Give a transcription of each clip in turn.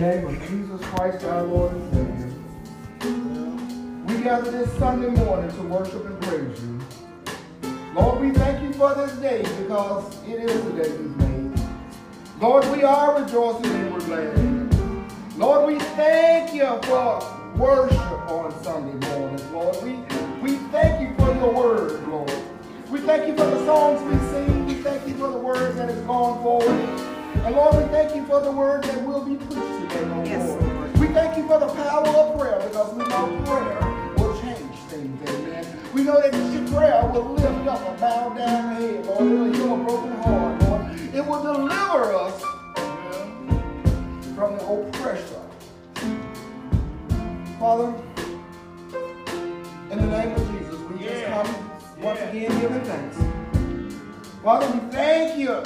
the name of Jesus Christ, our Lord and Savior, we gather this Sunday morning to worship and praise you. Lord, we thank you for this day because it is the day you've made. Lord, we are rejoicing and we're glad. Lord, we thank you for worship on Sunday mornings, Lord. We thank you for your word, Lord. We thank you for the songs we sing. We thank you for the words that has gone forward. And Lord, we thank you for the word that will be preached today, Lord. Yes, Lord. We thank you for the power of prayer because we know prayer will change things, amen. We know that your prayer will lift up a bowed down head, Lord. It will heal a broken heart, Lord. It will deliver us from the oppressor. Father, in the name of Jesus, we just come once again giving thanks. Father, we thank you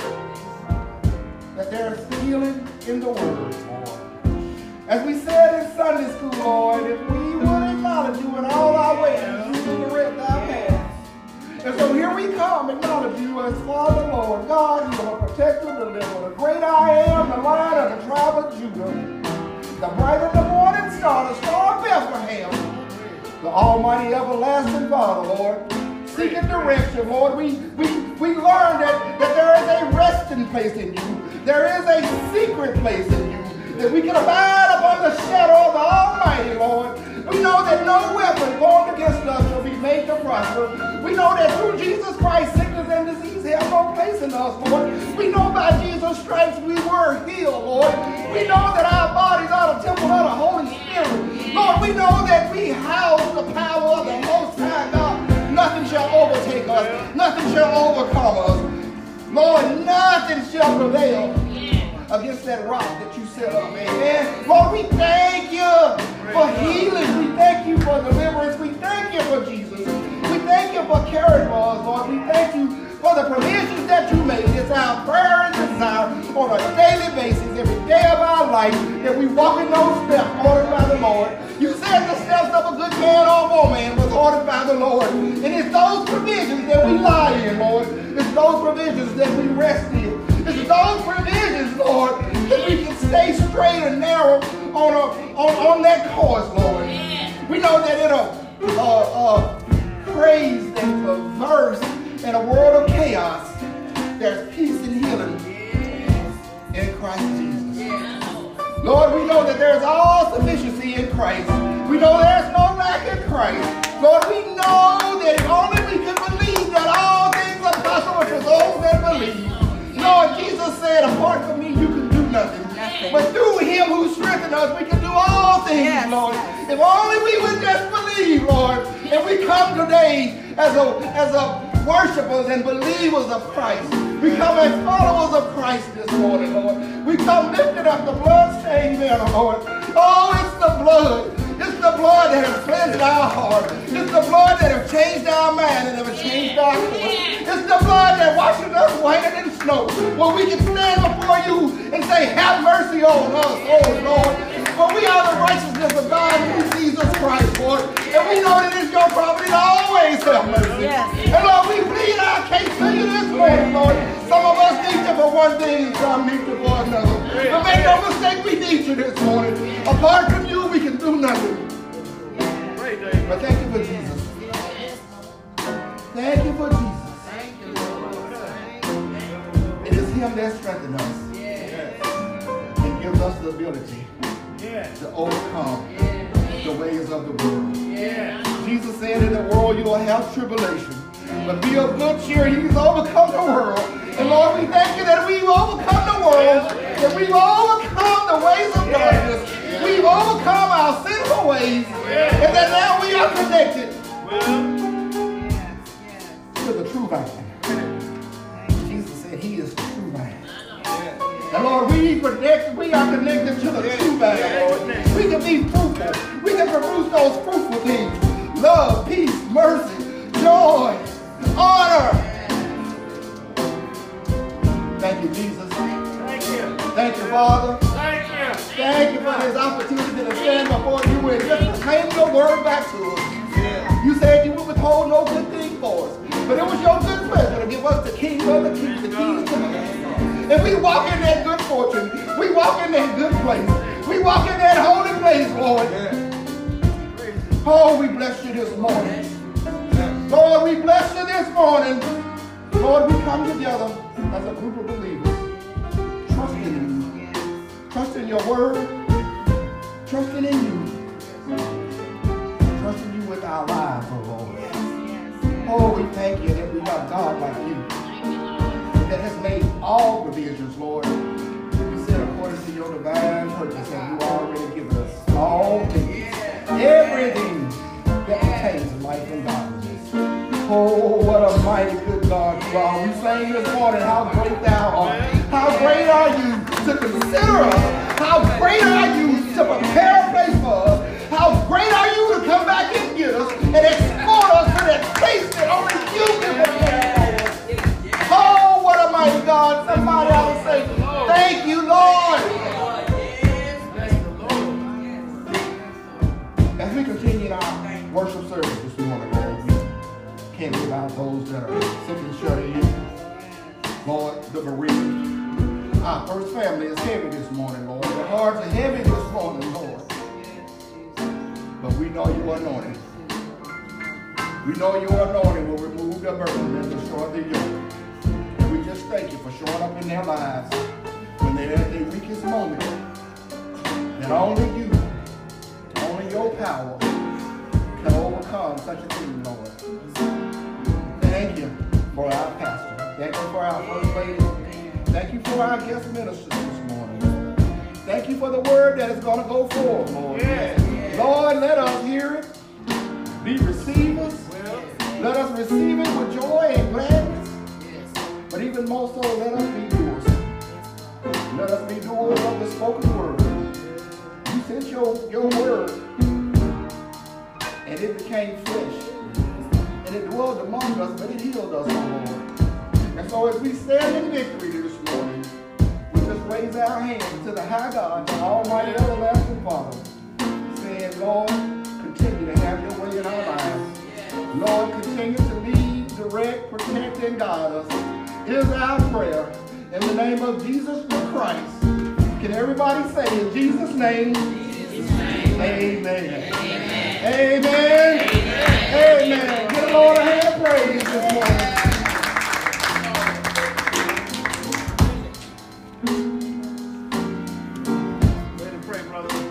that there is healing in the word, Lord. As we said in Sunday school, Lord, if we would acknowledge you in all our ways, you would direct our paths. And so here we come, acknowledge you as Father, Lord God, you are a protector, deliverer, the great I am, the Lion of the tribe of Judah, the bright and the morning star, the star of Bethlehem, the almighty everlasting Father, Lord. Seeking direction, Lord, we learn that there is a resting place in you. There is a secret place in you. That we can abide upon the shadow of the Almighty, Lord. We know that no weapon formed against us will be made to prosper. We know that through Jesus Christ, sickness and disease have no place in us, Lord. We know by Jesus' stripes we were healed, Lord. We know that our bodies are the temple of the Holy Spirit. Lord, we know that we house the power of the Most High God. Nothing shall overtake us. Nothing shall overcome us. Lord, nothing shall prevail against that rock that you set up. Amen. Lord, we thank you for healing. We thank you for deliverance. We thank you for Jesus. We thank you for caring for us, Lord. We thank you for the provisions that you made. It's our prayer and desire on a daily basis, every day of our life, that we walk in those steps ordered by the Lord. You said the steps of a good man or woman was ordered by the Lord. And it's those provisions that we lie in, Lord. It's those provisions that we rest in. It's those provisions, Lord, that we can stay straight and narrow on that course, Lord. We know that in a praise and a verse in a world of chaos, there's peace and healing in Christ Jesus. Lord, we know that there's all sufficiency in Christ. We know there's no lack in Christ. Lord, we know that if only we can believe that all things are possible to those that believe. Lord, Jesus said, apart from me, you can do nothing. But through him who strengthened us, we can do all things, Lord. If only we would just believe, Lord. And we come today as worshipers and believers of Christ. We come as followers of Christ this morning, Lord. We come lifting up the blood-stained banner, Lord. Oh, it's the blood. It's the blood that has cleansed our heart. It's the blood that has changed our mind and has changed our course. It's the blood that washes us whiter than snow, where we can stand before you and say, have mercy on us, oh Lord. For we are the righteousness of God through Jesus Christ, Lord. And we know that it's your property to always have mercy. And Lord, we plead our case to you this morning, Lord. Some of us need you for one thing, some need you for another. But make no mistake, we need you this morning. Apart from you, we can do nothing. But thank you for Jesus. Thank you for Jesus. It is him that strengthens us and gives us the ability to overcome the ways of the world. Jesus said, in the world you will have tribulation, but be of good cheer, he's overcome the world. And Lord, we thank you that we've overcome the world, that we've overcome the ways of darkness, we've overcome our sinful ways, and that now we are connected to the true vine. Jesus said he is the true vine. And Lord, we are connected to the true vine, Lord. We can be fruitful. We can produce those fruitful things. Love, peace, mercy, joy, honor. Thank you, Jesus. Thank you. Thank you, Father. Thank you. Thank you for this opportunity to stand before you and just claim your word back to us. You said you would withhold no good thing for us. But it was your good pleasure to give us the King of the Kings, the King of the Kings. And we walk in that good fortune. We walk in that good place. We walk in that holy place, Lord. Yeah. Oh, we bless you this morning. Yeah. Lord, we bless you this morning. Lord, we come together as a group of believers, trusting in you, trusting your word, trusting in you, trusting you with our lives, oh Lord. Oh, we thank you that we got God like you, that has made all provisions, Lord. You said according to your divine purpose, and you already given us all things, everything that pertains to life and godliness. Oh, what a mighty good God you are. We sang this morning, how great thou art. How great are you to consider us? How great are you to prepare a place for us? How great are you to come back and get us and escort us to that place that only you can prepare. Oh, what a mighty God. Somebody ought to say, thank you, Lord. As we continue our worship service this morning, Lord, we can't leave out those that are sick and shut in. Lord, the bereaved. Our first family is heavy this morning, Lord. The hearts are heavy this morning, Lord. But we know you are anointed. We know your anointing will remove the burden and destroy the yoke. And we just thank you for showing up in their lives when they're at their weakest moment. That only you, only your power can overcome such a thing, Lord. Thank you for our pastor. Thank you for our first lady. Thank you for our guest ministers this morning. Thank you for the word that is going to go forth, Lord. Yeah. Lord, let us hear it. Be receivers. Let us receive it with joy and gladness, but even more so, let us be doers. Let us be doers of the spoken word. You sent your word, and it became flesh, and it dwelled among us, but it healed us, O Lord. And so as we stand in victory this morning, we just raise our hands to the high God, the almighty everlasting Father, saying, Lord, continue to have your way in our lives. Lord, continue to lead, direct, protect, and guide us is our prayer. In the name of Jesus Christ, can everybody say, in Jesus' name, amen. Amen. Amen. Amen. Give the Lord a hand of praise this morning. Let him pray, brother.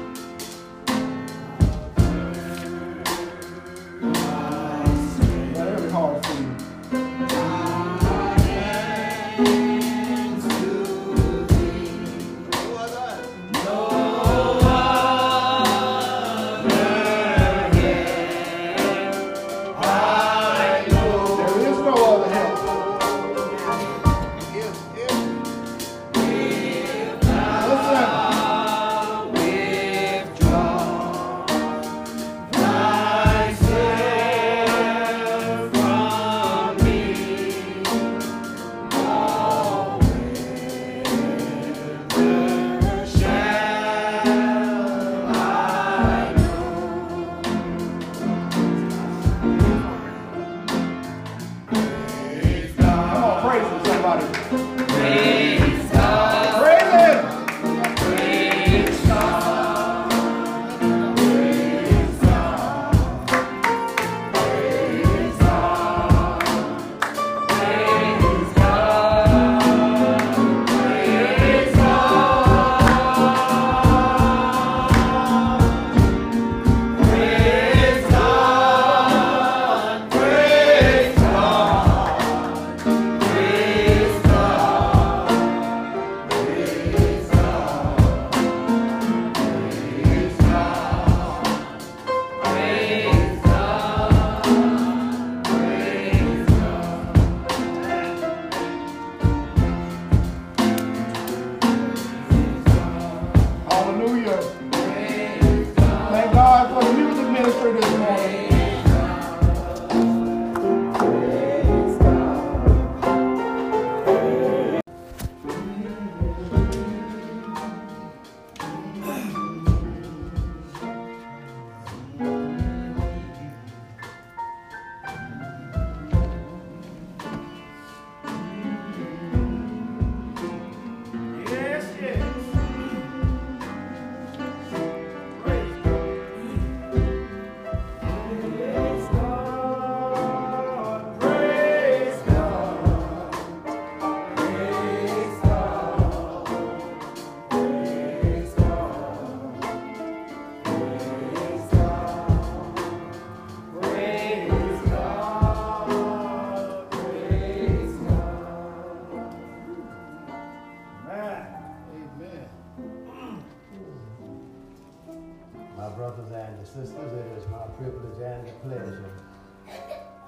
my brothers and sisters, it is my privilege and pleasure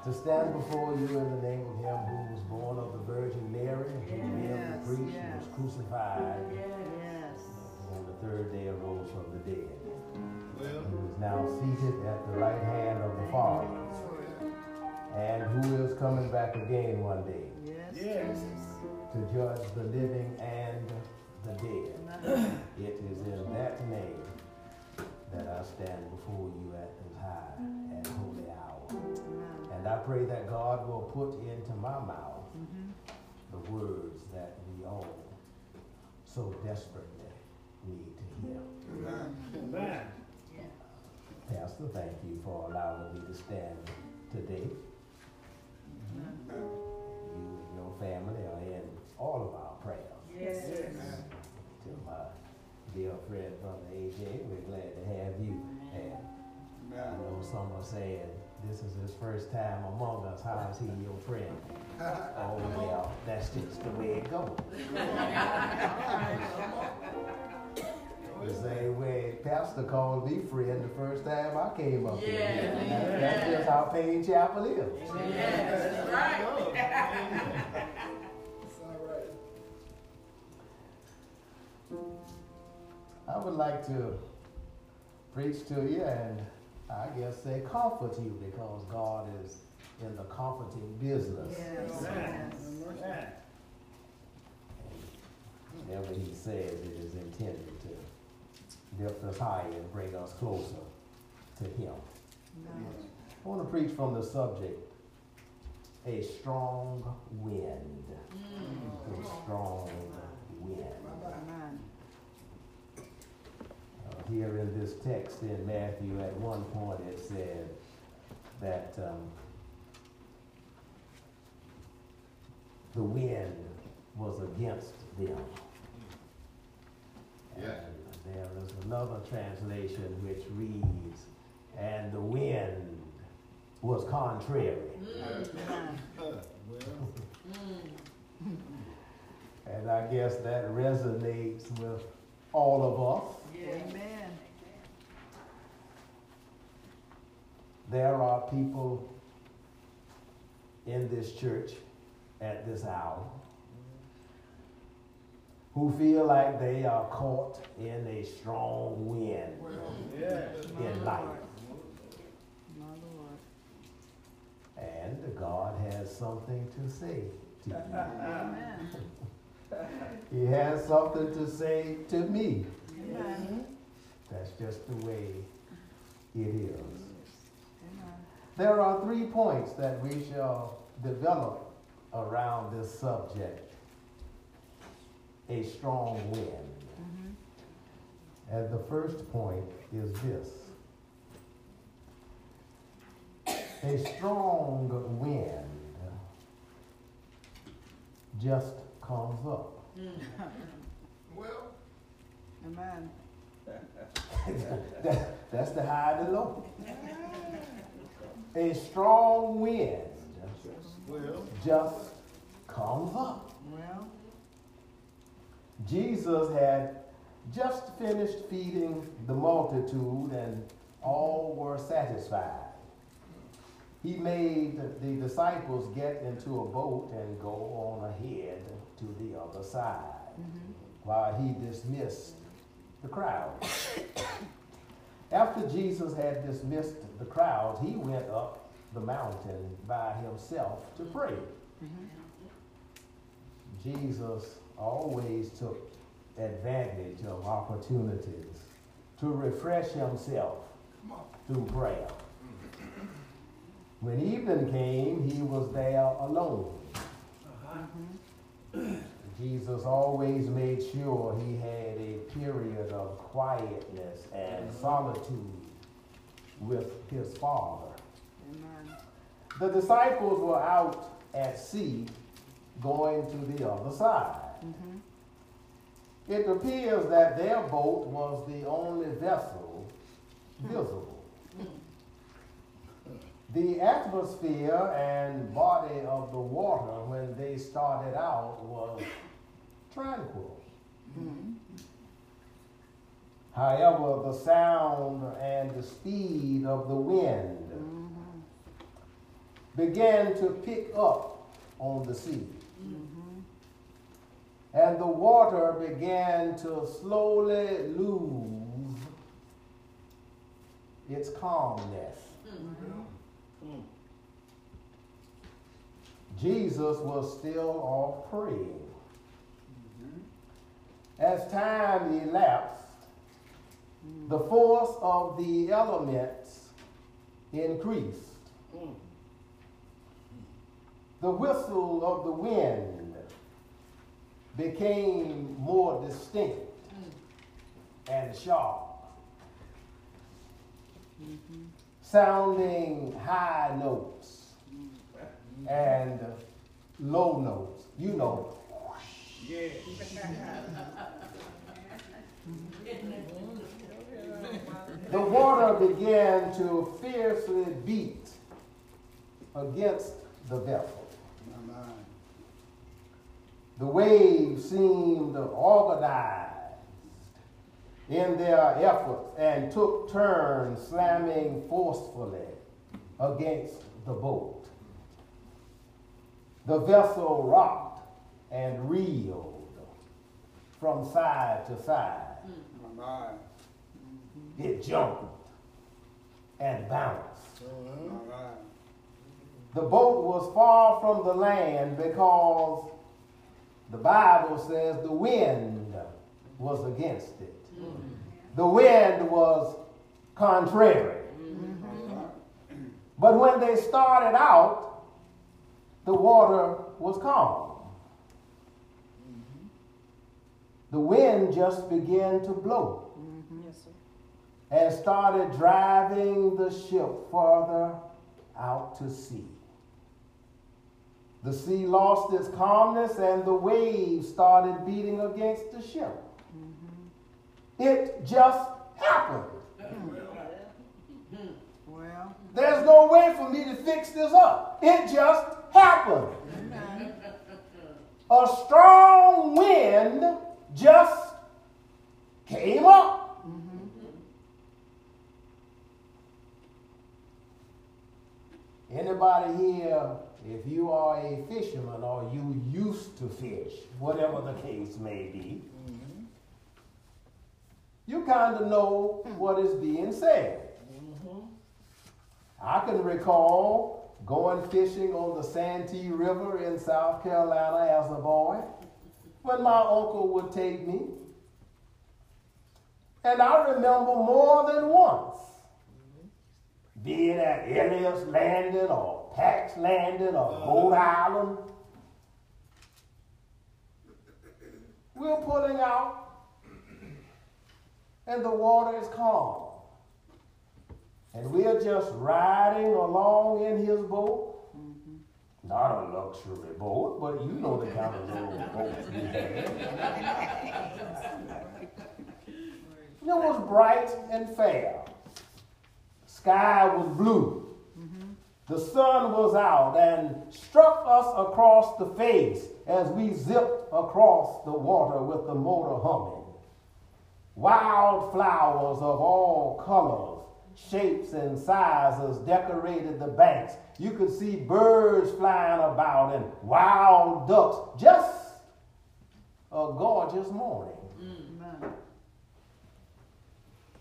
to stand before you in the name of him who was born of the Virgin Mary, who lived, who preached, who was crucified, on the third day arose from the dead, who is now seated at the right hand of the Father, and who is coming back again one day to judge the living and the dead. It is in that name that I stand before you at this high and holy hour. And I pray that God will put into my mouth the words that we all so desperately need to hear. Amen. Pastor, thank you for allowing me to stand today. You and your family are in all of our prayers. To my dear friend, Brother AJ, we're glad to have you. And I know some are saying, this is his first time among us. How is he your friend? Oh, well, that's just the way it goes. The same way Pastor called me friend the first time I came up here. That's just how Payne Chapel is. That's right. That's all right. I would like to preach to you and I guess say comfort you, because God is in the comforting business. Whatever he says, it is intended to lift us higher and bring us closer to him. I want to preach from the subject, a strong wind. A strong wind. Here in this text in Matthew, at one point it said that the wind was against them. There is another translation which reads, and the wind was contrary. And I guess that resonates with all of us. There are people in this church at this hour who feel like they are caught in a strong wind in life. And God has something to say to you. He has something to say to me. That's just the way it is. There are 3 points that we shall develop around this subject, a strong wind. And the first point is this. A strong wind just comes up. Amen. That's the high and the low. A strong wind just comes up. Jesus had just finished feeding the multitude and all were satisfied. He made the disciples get into a boat and go on ahead to the other side while he dismissed the crowd. After Jesus had dismissed the crowd, he went up the mountain by himself to pray. Jesus always took advantage of opportunities to refresh himself through prayer. When evening came, he was there alone. Jesus always made sure he had a period of quietness and solitude with his Father. The disciples were out at sea going to the other side. It appears that their boat was the only vessel visible. The atmosphere and body of the water when they started out was tranquil. However, the sound and the speed of the wind began to pick up on the sea. And the water began to slowly lose its calmness. Jesus was still off praying. As time elapsed, the force of the elements increased. The whistle of the wind became more distinct and sharp, sounding high notes and low notes. You know. Yeah. The water began to fiercely beat against the vessel. The waves seemed organized in their efforts and took turns slamming forcefully against the boat. The vessel rocked and reeled from side to side. It jumped and bounced. The boat was far from the land because the Bible says the wind was against it. The wind was contrary. But when they started out, the water was calm. The wind just began to blow and started driving the ship farther out to sea. The sea lost its calmness and the waves started beating against the ship. It just happened. Well, there's no way for me to fix this up. It just happened. A strong wind just came up. Anybody here, if you are a fisherman or you used to fish, whatever the case may be, you kind of know what is being said. I can recall going fishing on the Santee River in South Carolina as a boy, when my uncle would take me. And I remember more than once being at Elliot's Landing or Pack's Landing or Boat Island. We're pulling out and the water is calm. And we're just riding along in his boat. Not a luxury boat, but you know the kind of little boats we have. It was bright and fair. Sky was blue. The sun was out and struck us across the face as we zipped across the water with the motor humming. Wildflowers of all colors, shapes and sizes decorated the banks. You could see birds flying about and wild ducks. Just a gorgeous morning.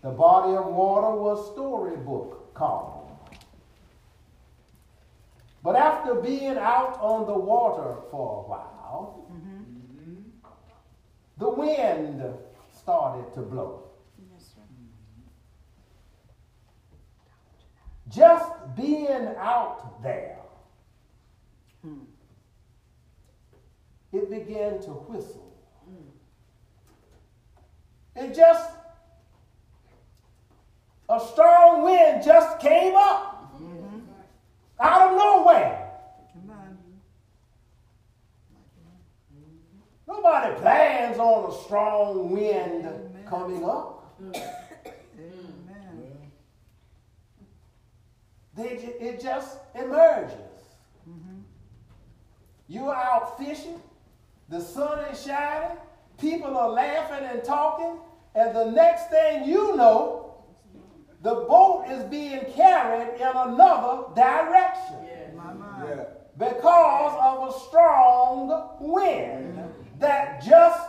The body of water was storybook calm. But after being out on the water for a while, the wind started to blow. Just being out there, it began to whistle. A strong wind just came up out of nowhere. Nobody plans on a strong wind coming up. It just emerges. You're out fishing, the sun is shining, people are laughing and talking, And the next thing you know, the boat is being carried in another direction. Yes. Yeah. Because of a strong wind that just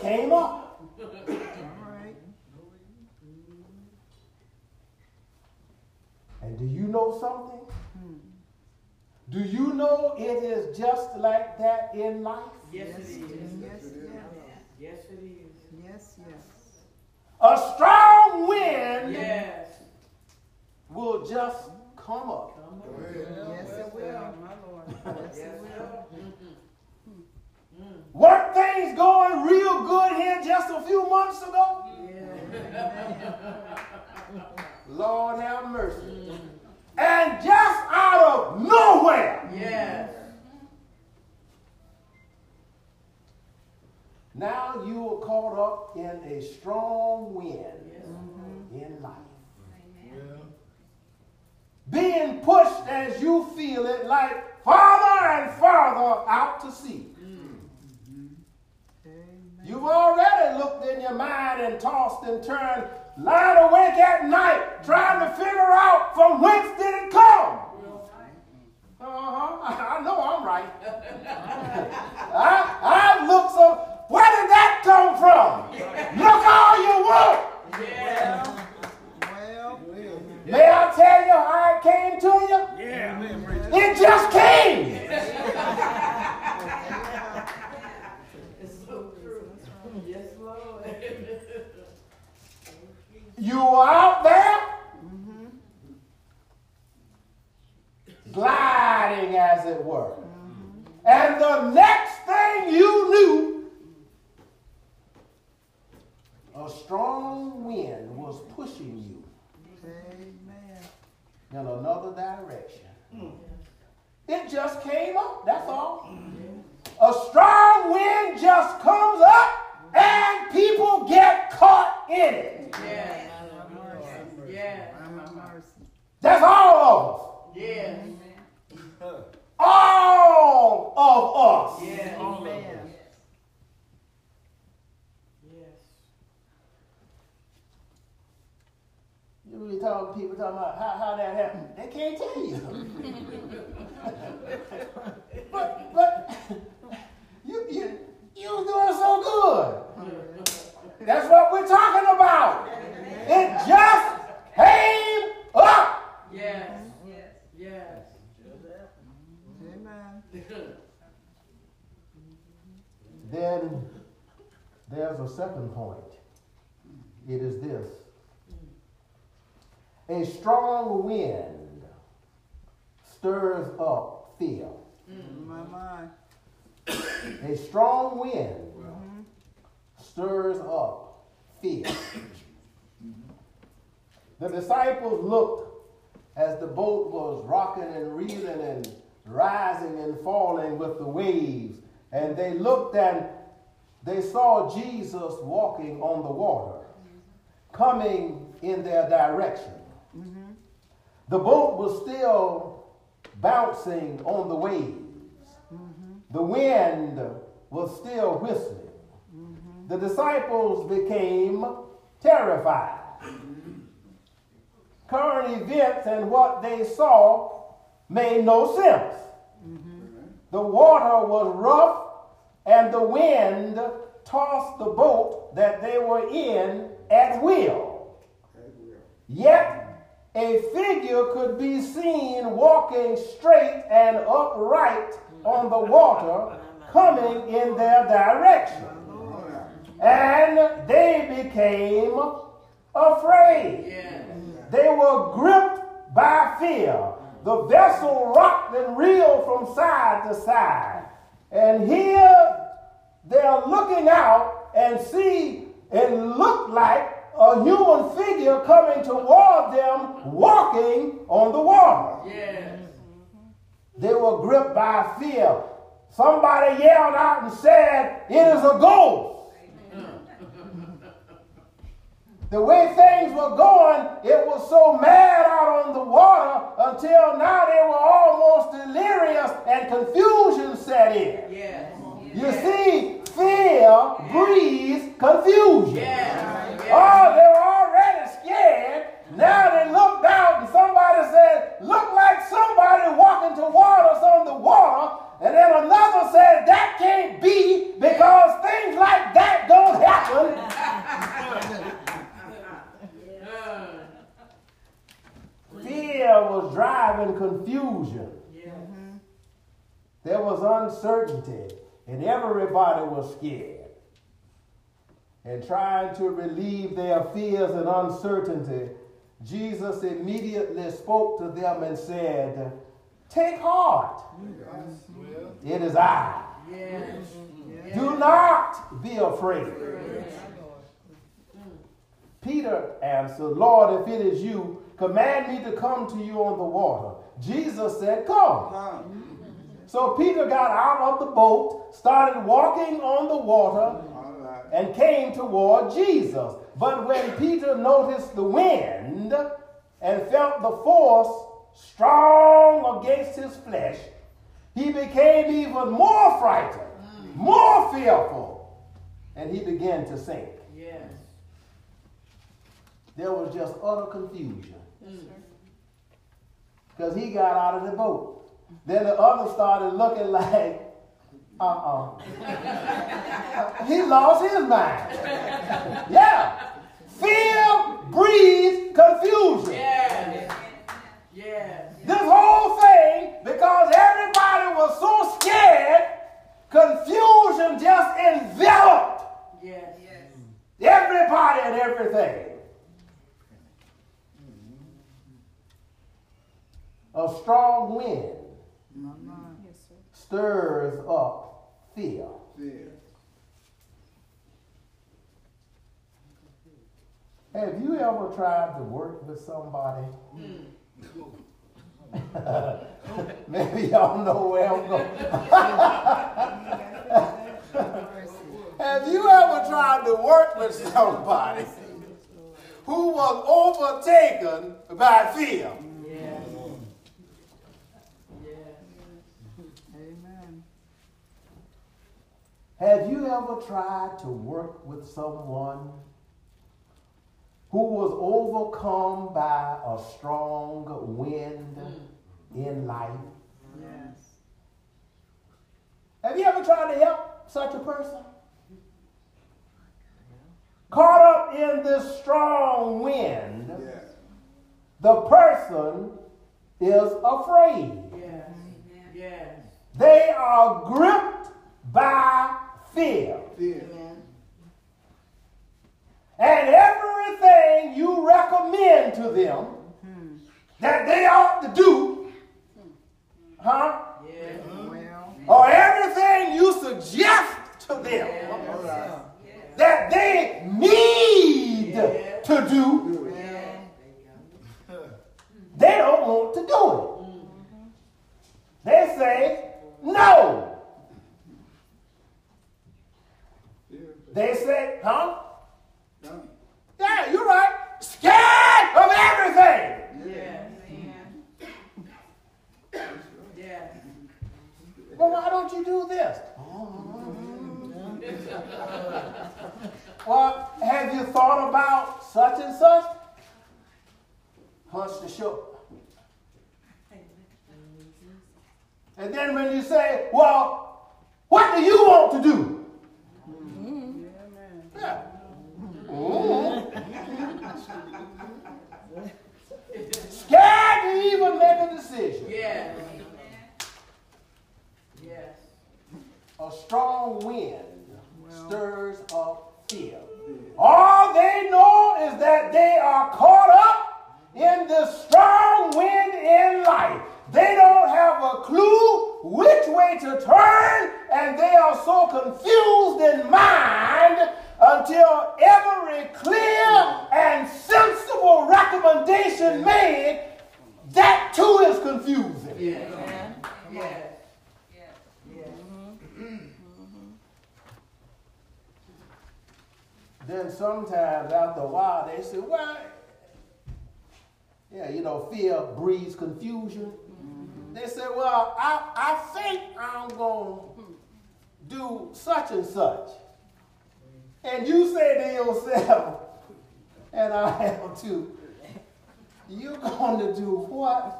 came up. And do you know something? Do you know it is just like that in life? Yes, it is. Yes, it is. Yes, it is. Yes, yes. A strong wind will just come up. Yes, it will. My Lord. Yes, it will. Weren't things going real good here just a few months ago? Yeah. Lord have mercy. And just out of nowhere. Yes. Now you are caught up in a strong wind in life. Amen. Being pushed as you feel it, like farther and farther out to sea. You've already looked in your mind and tossed and turned, lying awake at night, trying to figure out from whence did it come. I know I'm right. I look so, where did that come from? Look all you want. Yeah. Well, may I tell you how it came to you? Yeah. It just came. It's so true. Yes, Lord. You were out there, gliding as it were. And the next thing you knew, a strong wind was pushing you in another direction. It just came up, that's all. A strong wind just comes up, and people get caught in it. Yeah. That's all of us. Yeah. All of us. Yeah. All of us. Yes. You really talk to people talking about how that happened. They can't tell you. but you was doing so good. That's what we're talking about. It just came up. Yes. Yes. Yes. Amen. Then there's a second point. It is this. A strong wind stirs up fear. A strong wind stirs up fear. The disciples looked as the boat was rocking and reeling and rising and falling with the waves. And they looked and they saw Jesus walking on the water, coming in their direction. The boat was still bouncing on the waves. The wind was still whistling. The disciples became terrified. Current events and what they saw made no sense. The water was rough, and the wind tossed the boat that they were in at will. Yet, a figure could be seen walking straight and upright on the water, coming in their direction. And they became afraid. They were gripped by fear. The vessel rocked and reeled from side to side. And here they're looking out and see it looked like a human figure coming toward them, walking on the water. They were gripped by fear. Somebody yelled out and said, "It is a ghost." The way things were going, it was so mad out on the water until now they were almost delirious and confusion set in. You see, Fear breeds confusion. Oh, they're already scared. Now they look down and somebody says, look like somebody walking toward us on the water. And then another says, that can't be because things like that don't happen. Fear was driving confusion. There was uncertainty, and everybody was scared. And trying to relieve their fears and uncertainty, Jesus immediately spoke to them and said, take heart. Yes. It is I. Yes. Do not be afraid. Yes. Peter answered, Lord, if it is you, command me to come to you on the water. Jesus said, come. So Peter got out of the boat, started walking on the water, and came toward Jesus. But when Peter noticed the wind and felt the force strong against his flesh, he became even more frightened, more fearful, and he began to sink. Yes. There was just utter confusion because he got out of the boat. Then the other started looking like, he lost his mind. Yeah. Fear breeds confusion. Yes. Yes. This whole thing, because everybody was so scared, confusion just enveloped everybody and everything. A strong wind stirs up fear. Have you ever tried to work with somebody? Maybe y'all know where I'm going. Have you ever tried to work with somebody who was overtaken by fear? Have you ever tried to work with someone who was overcome by a strong wind in life? Yes. Have you ever tried to help such a person? Caught up in this strong wind, the person is afraid. Yes. Yes. They are gripped by fear. And everything you recommend to them that they ought to do, or everything you suggest to them that they need to do, they don't want to do it. They say no. They say, yeah, you're right. Scared of everything. Yeah. Well, why don't you do this? Well, have you thought about such and such? Hunch the show. And then when you say, well, what do you want to do? Scared to even make a decision. Yes. Yes. A strong wind stirs up fear. All they know is that they are caught up in the strong wind in life. They don't have a clue which way to turn, and they are so confused in mind until every clear and sensible recommendation made, that too is confusing. Then sometimes after a while they say, well, fear breeds confusion. They say, well, I think I'm going to do such and such. And you say to yourself, and I have too, you're going to do what?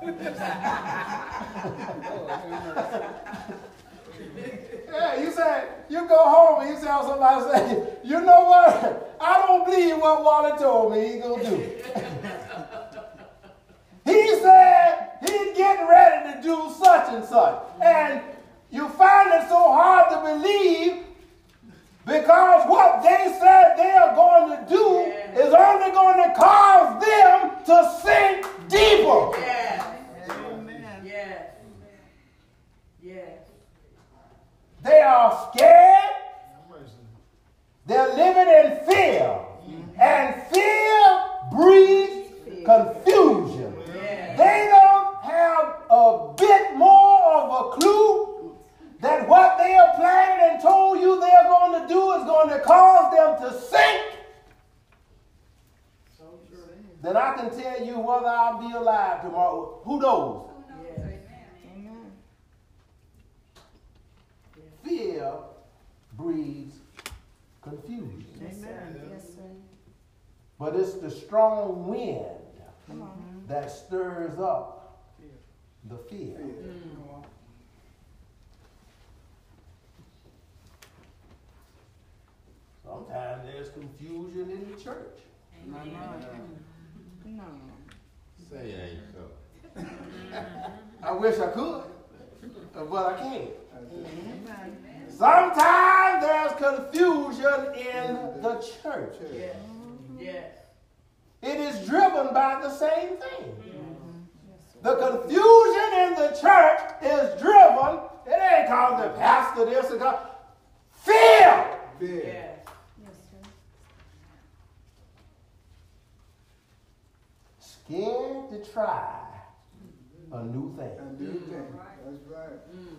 Yeah, you say, you go home and you tell somebody, say, you know what? I don't believe what Wally told me he's going to do. He said he's getting ready to do such and such. And you find it so hard to believe because what they said they are going to do is only going to cause them to sink deeper. Yeah. Amen. Yeah. Yeah. They are scared. They're living in fear. And fear breeds confusion. They don't have a bit more of a clue that what they are planning and told you they're going to do is going to cause them to sink. Then I can tell you whether I'll be alive tomorrow. Who knows? Fear breeds confusion. Amen. Yes, sir. But it's the strong wind that stirs up the fear. Sometimes there's confusion in the church. Amen. No. Say it ain't so. I wish I could, but I can't. Amen. Sometimes there's confusion in the church. Yes. Yes. It is driven by the same thing. Mm-hmm. The confusion in the church is driven, it ain't called the pastor this and God. Fear. Fear. Yes, sir. Scared to try a new thing. A new thing. That's right. Mm.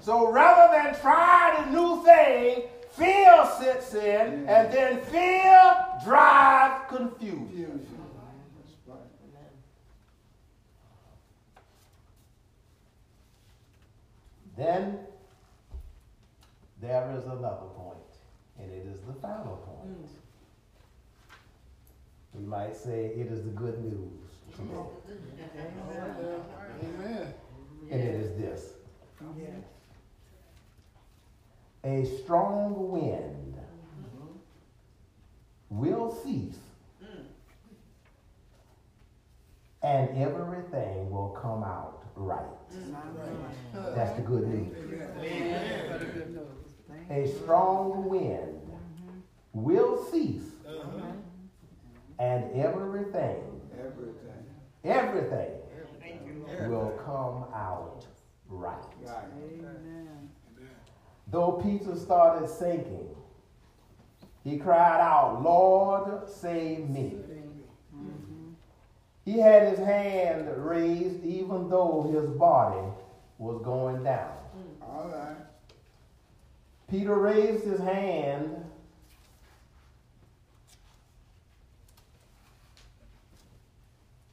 So rather than try the new thing, fear sits in, and then fear drives confusion. That's right. Then there is another point, and it is the final point. We might say it is the good news. Amen. And it is this. Yeah. A strong wind will cease and everything will come out right. Mm-hmm. That's the good news. Mm-hmm. A strong wind will cease and everything will come out right. Amen. Though Peter started sinking, he cried out, Lord, save me. Mm-hmm. He had his hand raised even though his body was going down. All right. Peter raised his hand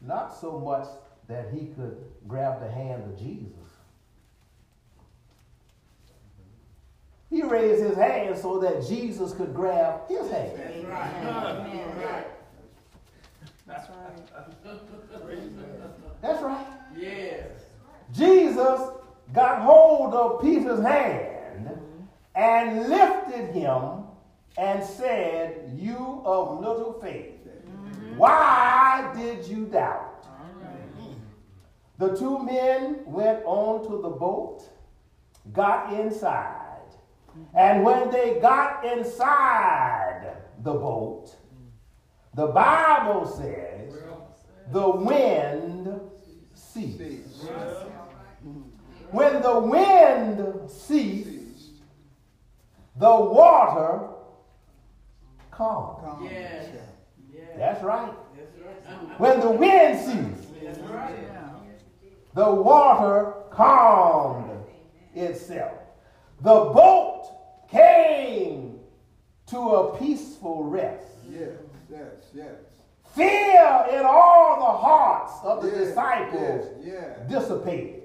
not so much that he could grab the hand of Jesus. He raised his hand so that Jesus could grab his hand. That's right. That's right. That's right. Yes. Jesus got hold of Peter's hand and lifted him and said, you of little faith, why did you doubt? The two men went on to the boat, got inside. And when they got inside the boat, the Bible says the wind ceased. When the wind ceased, the water calmed. Yes. That's right. When the wind ceased, the water calmed itself. The boat came to a peaceful rest. Yes. Fear in all the hearts of the disciples dissipated.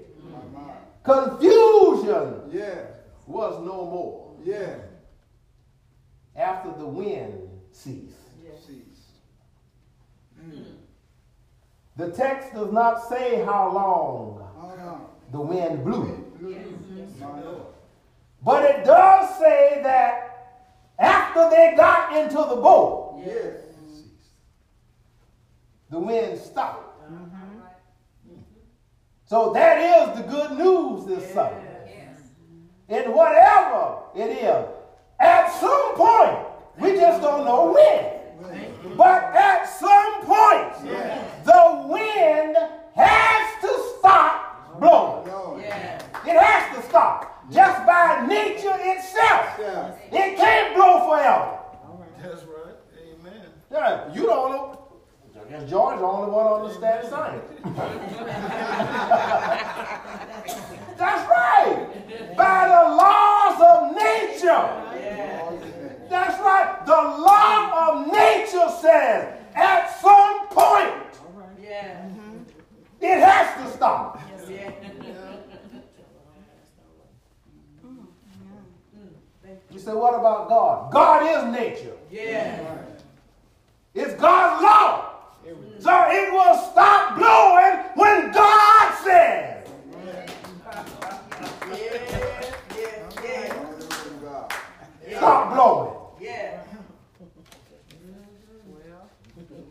Confusion was no more. Yeah. After the wind ceased. Mm. The text does not say how long the wind blew. But it does say that after they got into the boat, the wind stopped. So that is the good news this Sunday. And whatever it is, at some point, we just don't know when, but at some point, the wind has to stop blowing. It has to stop. Just by nature itself, it can't blow forever. That's right. Amen. Yeah, you don't know. I guess George's the only one on the status sign. That's right. By the laws of nature. That's right. The law of nature says at some point it has to stop. You say, what about God? God is nature. It's God's law. So it will stop blowing when God says. Stop blowing.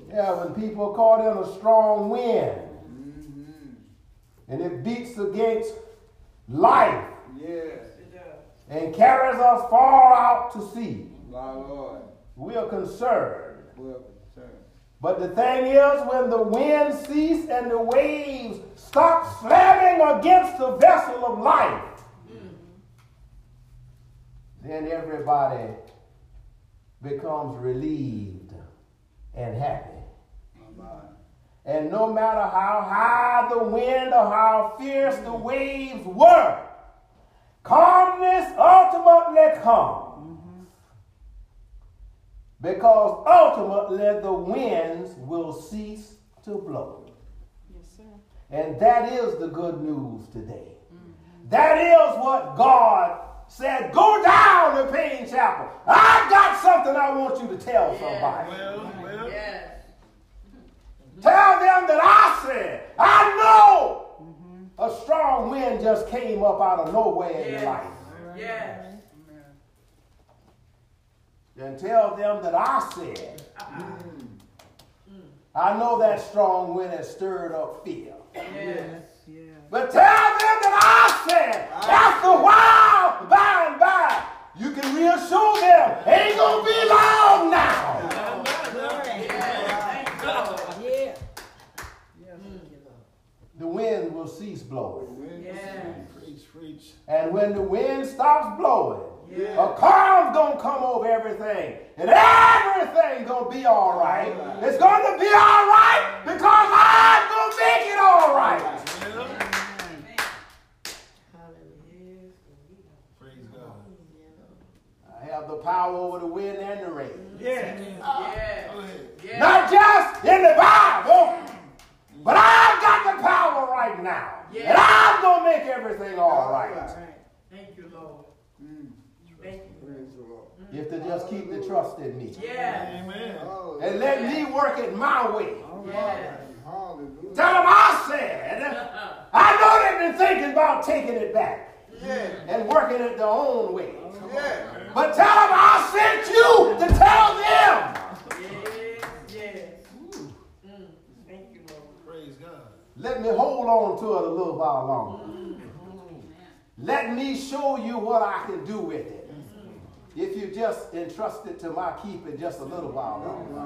Yeah, when people call them a strong wind and it beats against life and carries us far out to sea, we are concerned. But the thing is, when the wind ceases and the waves stop slamming against the vessel of life, then everybody becomes relieved and happy. And no matter how high the wind or how fierce the waves were, calmness ultimately comes. Because ultimately the winds will cease to blow. And that is the good news today. That is what God said, go down to Payne Chapel. I got something I want you to tell somebody. Tell them that I said, I know a strong wind just came up out of nowhere in your life. And tell them that I said, I know that strong wind has stirred up fear. But tell them that I said, after a while, by and by, you can reassure them, ain't gonna be long now. The wind will cease blowing. And when the wind stops blowing, a calm's gonna come over everything, and everything's gonna be all right. It's gonna be all right because I'm gonna make it all right. Have the power over the wind and the rain. Not just in the Bible, but I've got the power right now. And I'm going to make everything all right. Thank you, Lord. Thank you. You have to just keep the trust in me. And let me work it my way. Tell them I said, I know they've been thinking about taking it back and working it their own way. But tell them I sent you to tell them. Thank you, Lord. Praise God. Let me hold on to it a little while longer. Let me show you what I can do with it. If you just entrust it to my keeping just a little while longer.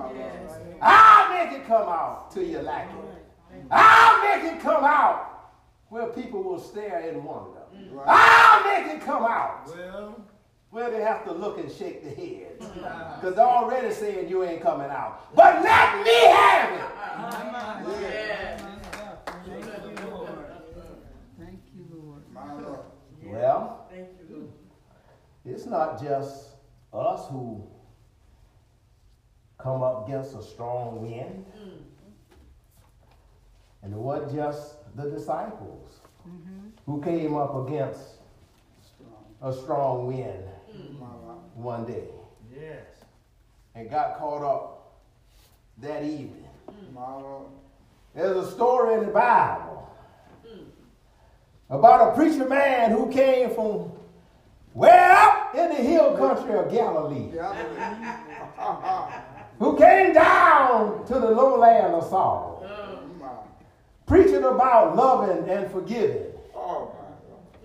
I'll make it come out till you like it. I'll make it come out where people will stare and wonder. I'll make it come out. Well, they have to look and shake their heads because they're already saying you ain't coming out. But let me have it. Thank you, Lord. Well, it's not just us who come up against a strong wind. And it wasn't just the disciples who came up against a strong wind one day. Yes. And got caught up that evening. There's a story in the Bible about a preacher man who came from way up in the hill country of Galilee. Who came down to the lowland of sorrow, preaching about loving and forgiving.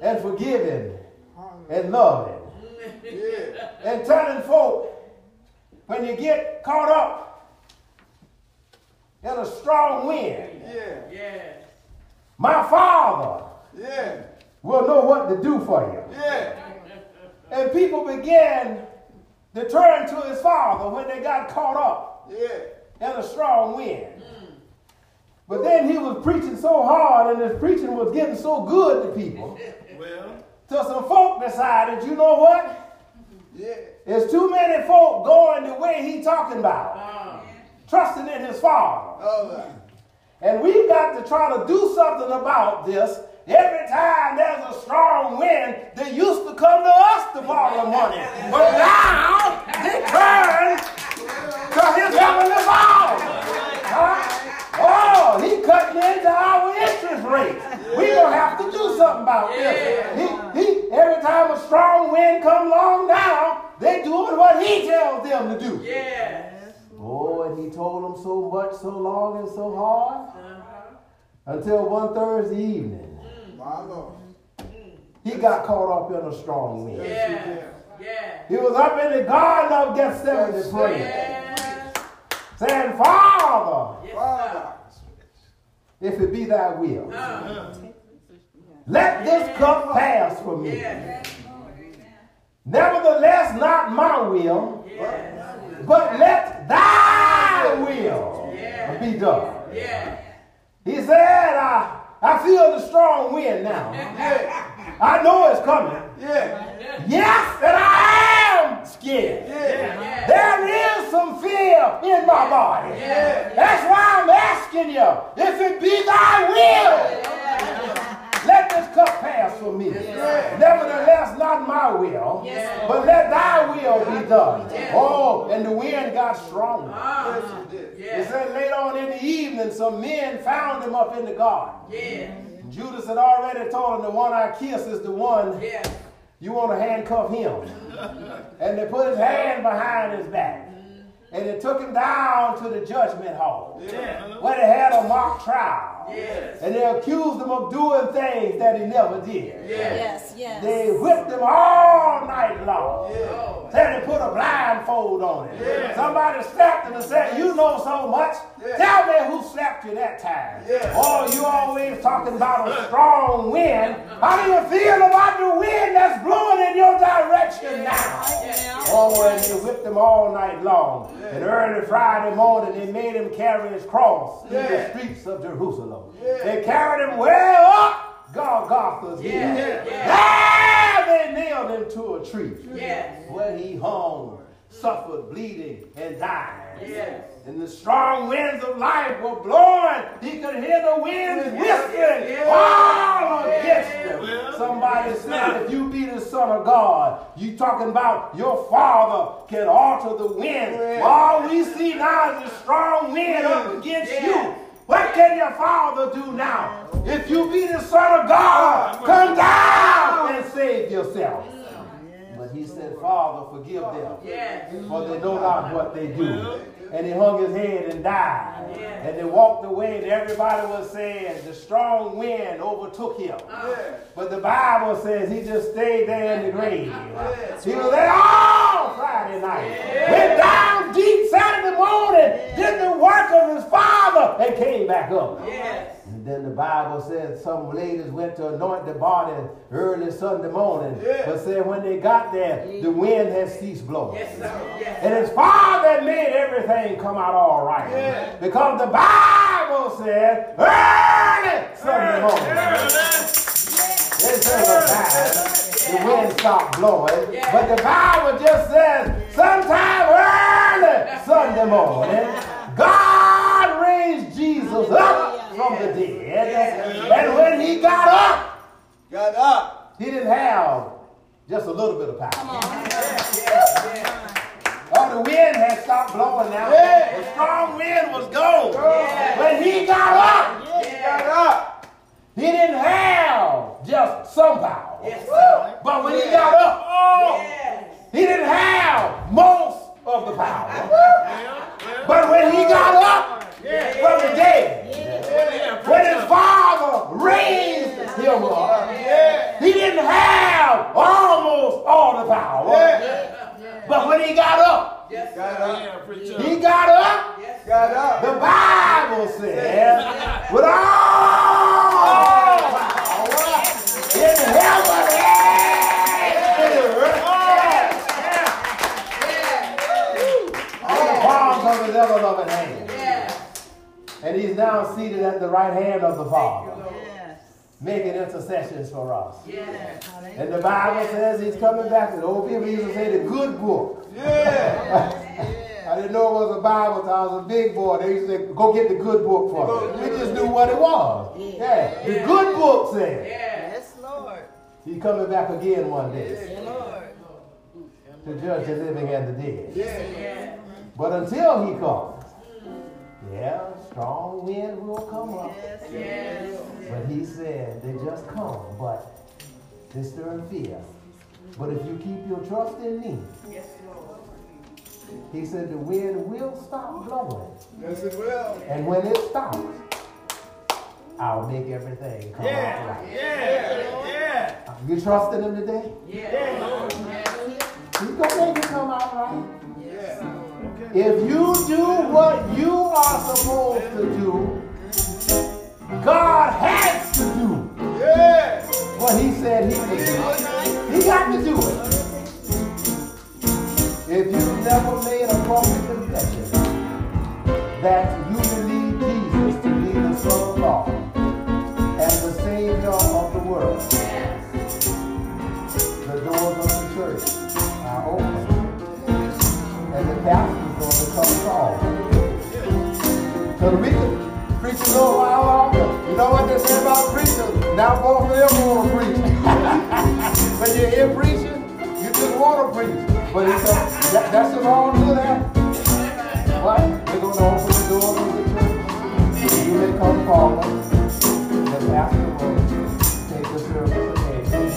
And forgiving and loving. And telling folk, when you get caught up in a strong wind, my Father will know what to do for you. And people began to turn to his Father when they got caught up in a strong wind. But then he was preaching so hard and his preaching was getting so good to people. Till some folk decided, you know what? There's too many folk going the way he's talking about, trusting in his Father. And we've got to try to do something about this. Every time there's a strong wind, they used to come to us to borrow money. But now they turn to his heavenly Father. Oh, he cutting into our interest rates. We're going to have to do something about this. Every time a strong wind comes along now, they're doing what he tells them to do. Oh, and he told them so much, so long, and so hard. Until one Thursday evening, he got caught up in a strong wind. He was up in the Garden of Gethsemane praying, saying, Father, if it be thy will, let this cup pass from me. Nevertheless, not my will, but let thy will be done. He said, I feel the strong wind now. I know it's coming. Yes, and I am scared. There is some fear in my body. That's why I'm asking you, if it be thy will, let this cup pass from me. Nevertheless, not my will, but let thy will be done. Oh, and the wind got stronger. It said later on in the evening, some men found him up in the garden. Judas had already told him, the one I kiss is the one you want to handcuff him. And they put his hand behind his back. And they took him down to the judgment hall, where they had a mock trial. And they accused him of doing things that he never did. They whipped him all night long. Then they put a blindfold on him. Somebody slapped him and said, you know so much. Tell me who slapped you that time. Oh, you always talking about a strong wind. How do you feel about the wind that's blowing in your direction now? Oh, and they whipped him all night long. And early Friday morning, they made him carry his cross through the streets of Jerusalem. They carried him way up Golgotha's hill. There they nailed him to a tree where he hung, suffered, bleeding, and died. And the strong winds of life were blowing. He could hear the winds whistling all against him. Somebody said, if you be the Son of God, you talking about your Father can alter the wind. All we see now is a strong wind up against you. What can your Father do now? If you be the Son of God, come down and save yourself. But he said, Father, forgive them, for they know not what they do. And he hung his head and died. And they walked away, and everybody was saying the strong wind overtook him. But the Bible says he just stayed there in the grave. He was there all Friday night. Went down deep Saturday morning, did the work of his Father, and came back up. And then the Bible says some ladies went to anoint the body early Sunday morning, but said when they got there, the wind had ceased blowing. And his Father made everything come out all right. Because the Bible says early Sunday morning, the wind stopped blowing. But the Bible just says sometime early Sunday morning, God raised Jesus up from the dead. And when he got up, he didn't have just a little bit of power. Come on. Oh, the wind had stopped blowing now. Yeah. The strong wind was gone. Yeah. When he got up, he didn't have just some power. Yes, but when he got up, he didn't have most of the power. But when he got up from the dead, when his father raised him up, he didn't have almost all the power. But when he got up, the Bible says, with all power in heaven and in earth. Of his ever-loving hand. Yes. And he's now seated at the right hand of the Father, making intercessions for us. Yes. And the Bible says he's coming back. And the old people used to say the good book. I didn't know it was a Bible until I was a big boy. They used to say, go get the good book for us. We just knew what it was. The good book said. Yes, Lord. He's coming back again one day. Yes, Lord. To judge the living and the dead. But until he comes, strong wind will come up. But he said, they just come, but they stir in fear. But if you keep your trust in me, he said the wind will stop blowing. Yes, it will. And when it stops, I'll make everything come out right. You trusting him today? He's going to make it come out right. If you do what you are supposed to do, God has to do what he said he would do. He got to do it. If you've never made a public confession that you believe Jesus to be the Son of God and the Savior of the world, the doors of the church are open. And the gospel is going to come to all. Because we can preach a little while longer. You know what they say about preachers? Now both of them want to preach. When you hear preaching, you just want to preach. But it's that's just all to that. What? They're going to open the door to the church. You may come forward. The pastor will take the service of Jesus.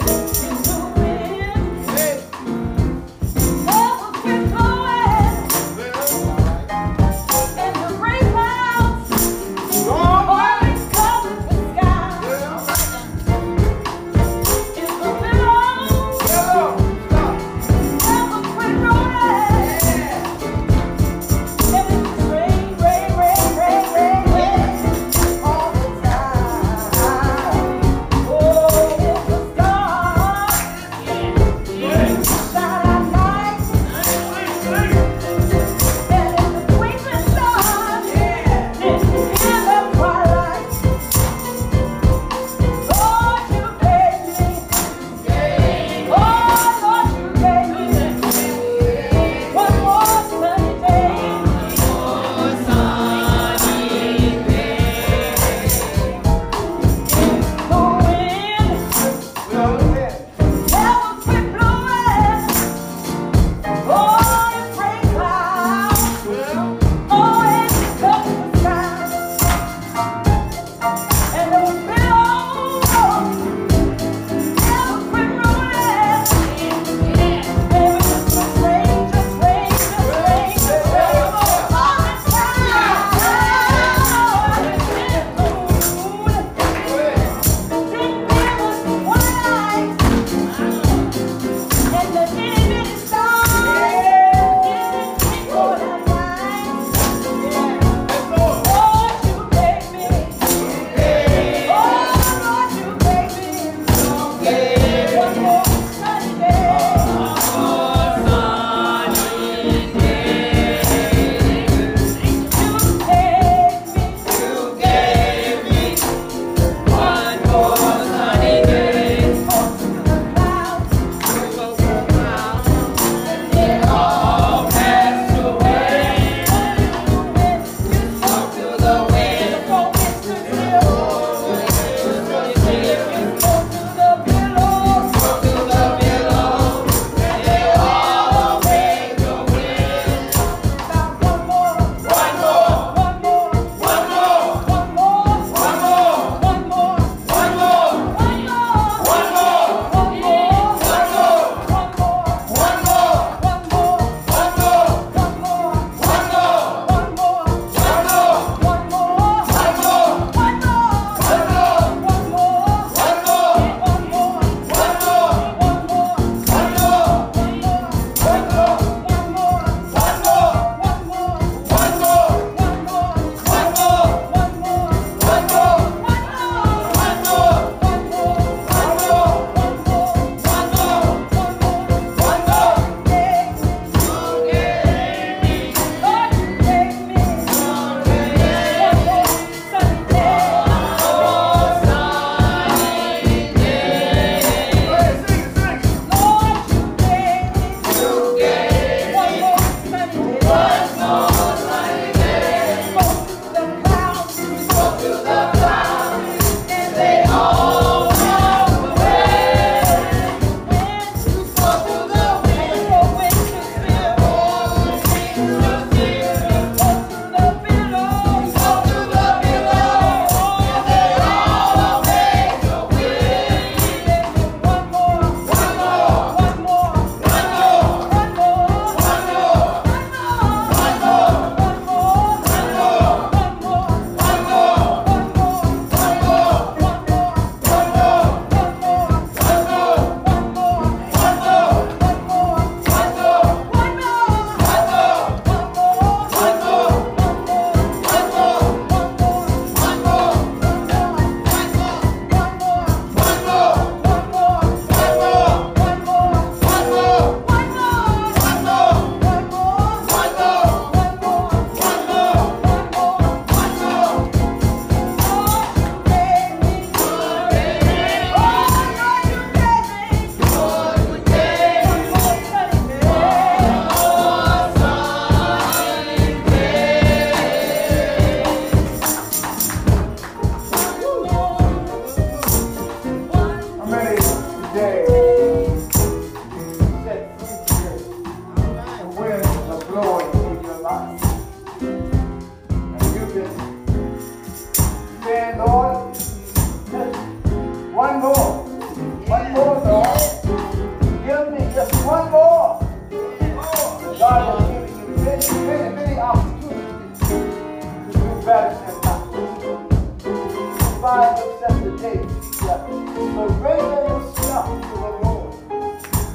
embarrassing myself. 5 or 7 days, yeah. So radio yourself to the Lord.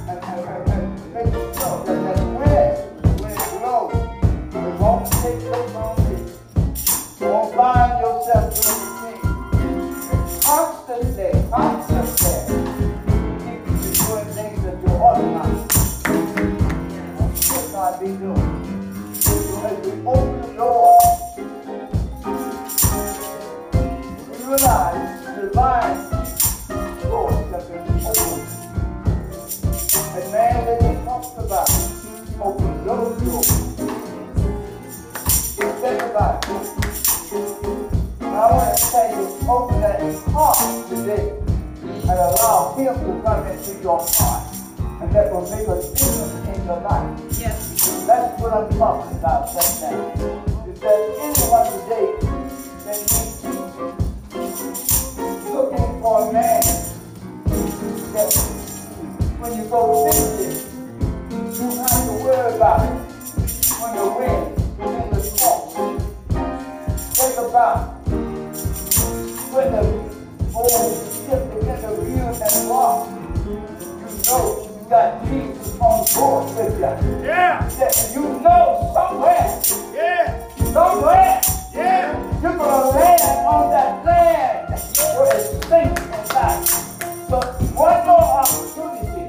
And make yourself that when it blows, it won't take so long. Don't bind yourself to anything. And constantly, keep doing things that you ought not. You should not be doing. So as we open the door, we realize the divine doors have been opened. And man that he talks about open those doors. You think about it. I want to tell you, open that heart today and allow Him to come into your heart, and that will make a difference in your life. Yes. That's what I'm talking about right now. If there's anyone today that is looking for a man that when you go fishing, you don't have to worry about it. When the wind in the storm, think about when the old ship begins to reel and rock, you know you got Jesus on board with you. Yeah. That you know somewhere. Yeah. Somewhere. Yeah. You're gonna land on that land where it's safe and light. So one more opportunity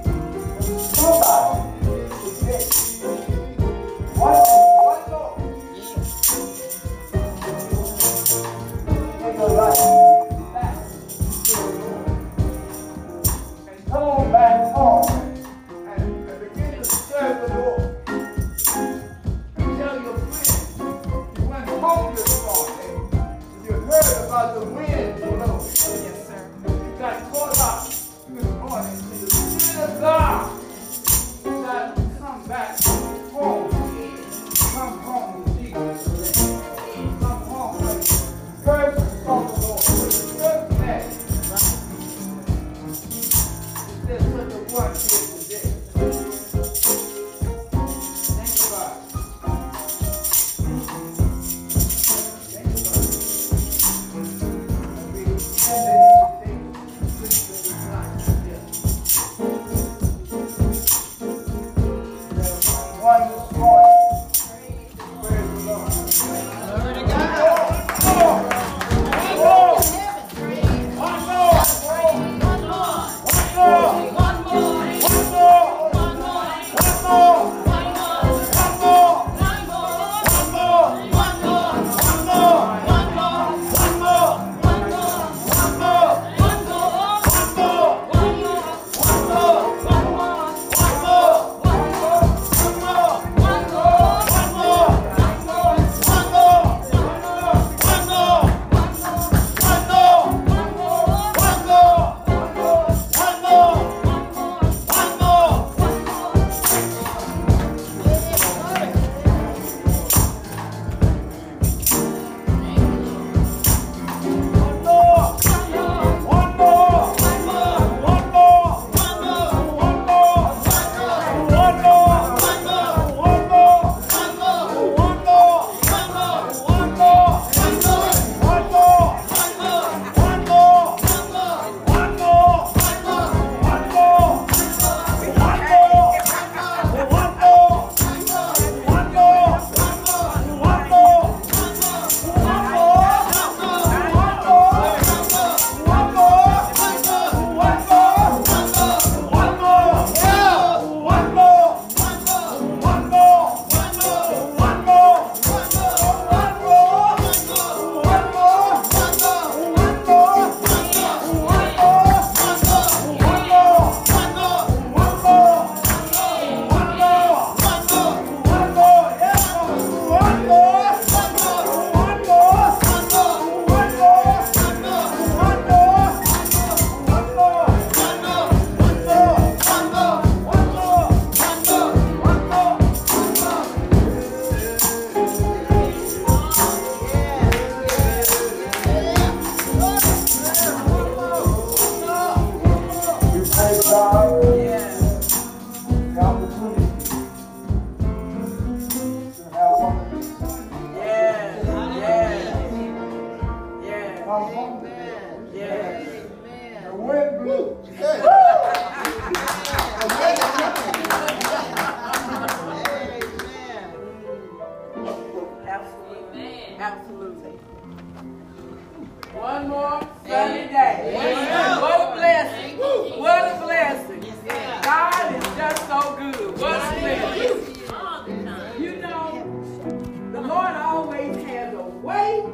for somebody to get one more in your life. Tell your friends, you want Absolutely. One more sunny day. What a blessing. What a blessing. God is just so good. What a blessing. You know, the Lord always has a way.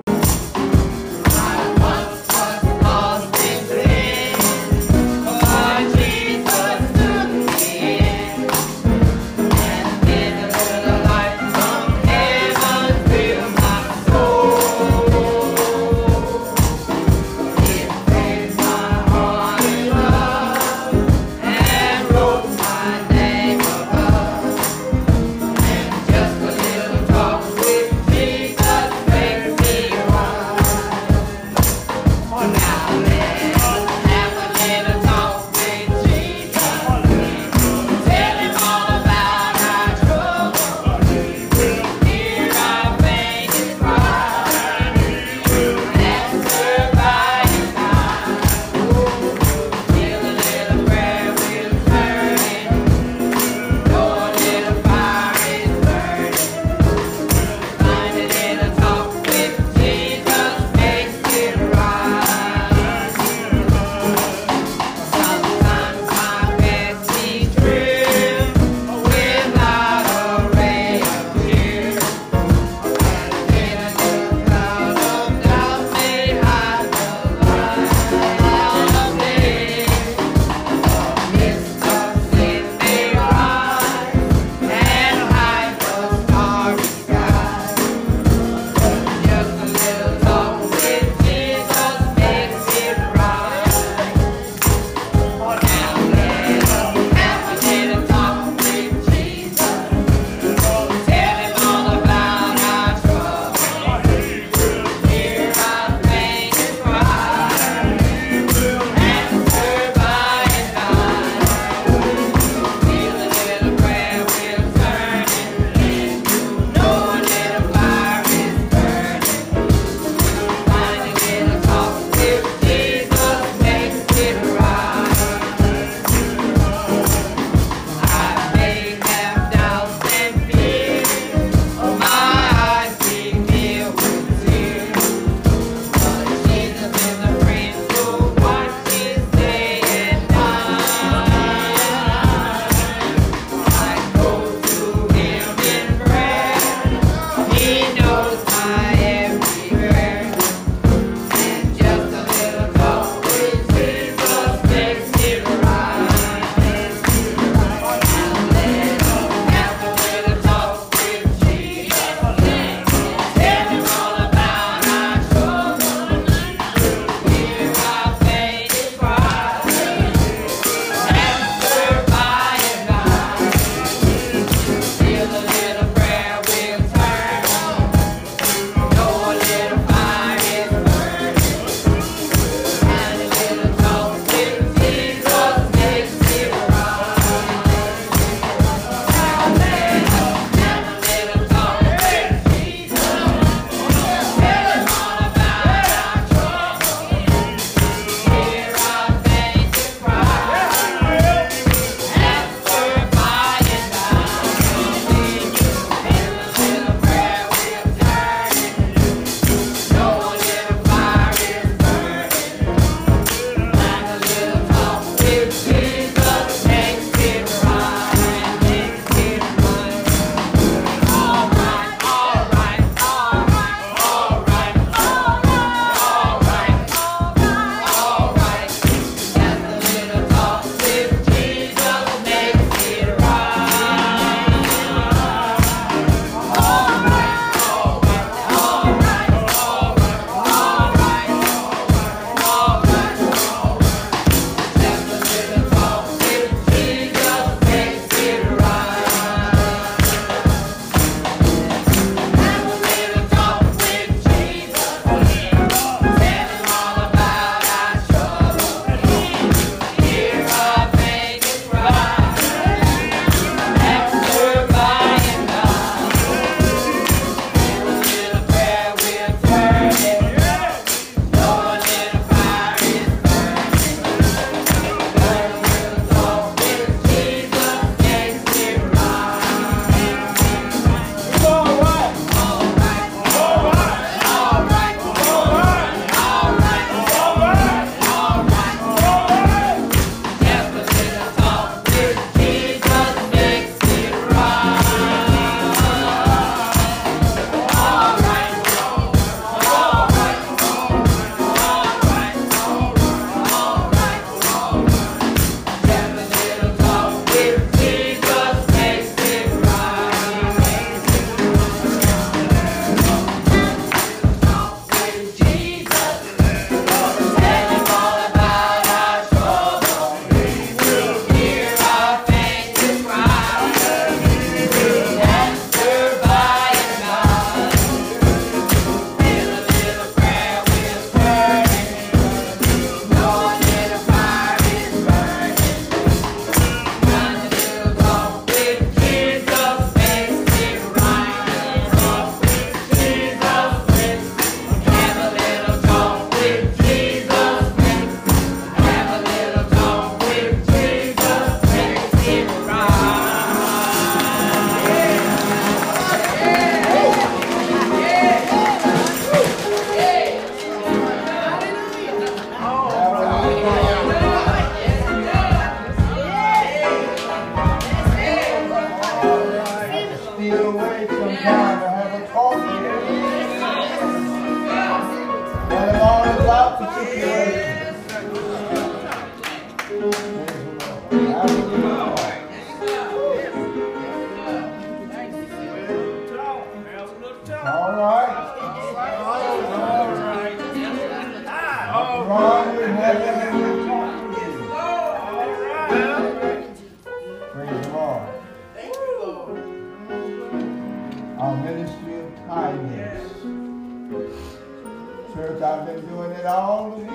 church. I've been doing it all the week.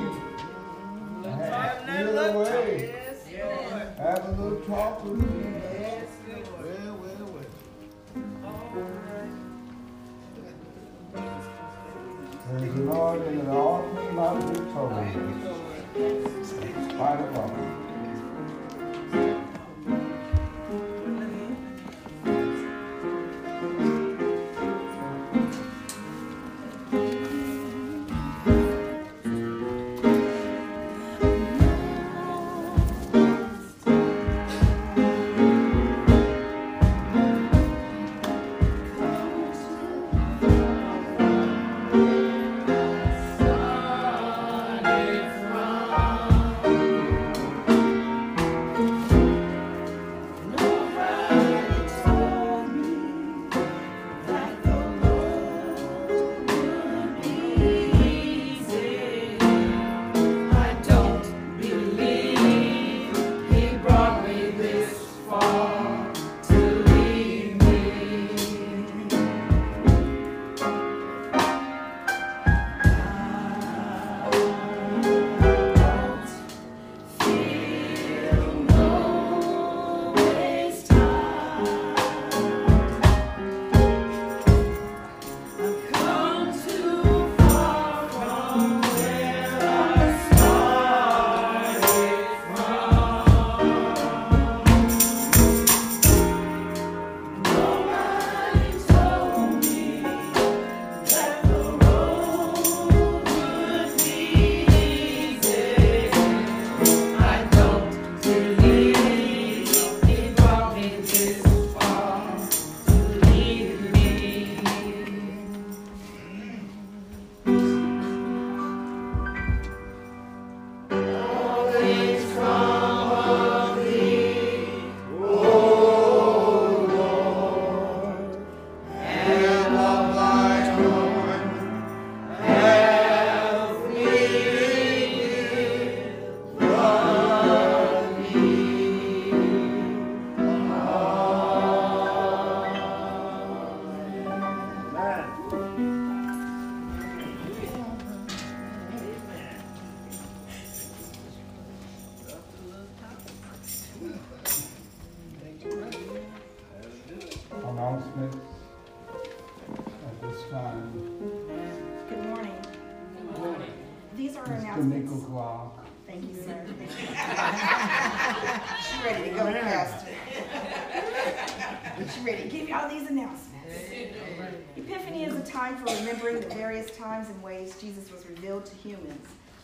Away. Yes, Lord. Have a little talk with me. Yes, Lord. Praise the Lord, and it all came out of victory. In spite of all.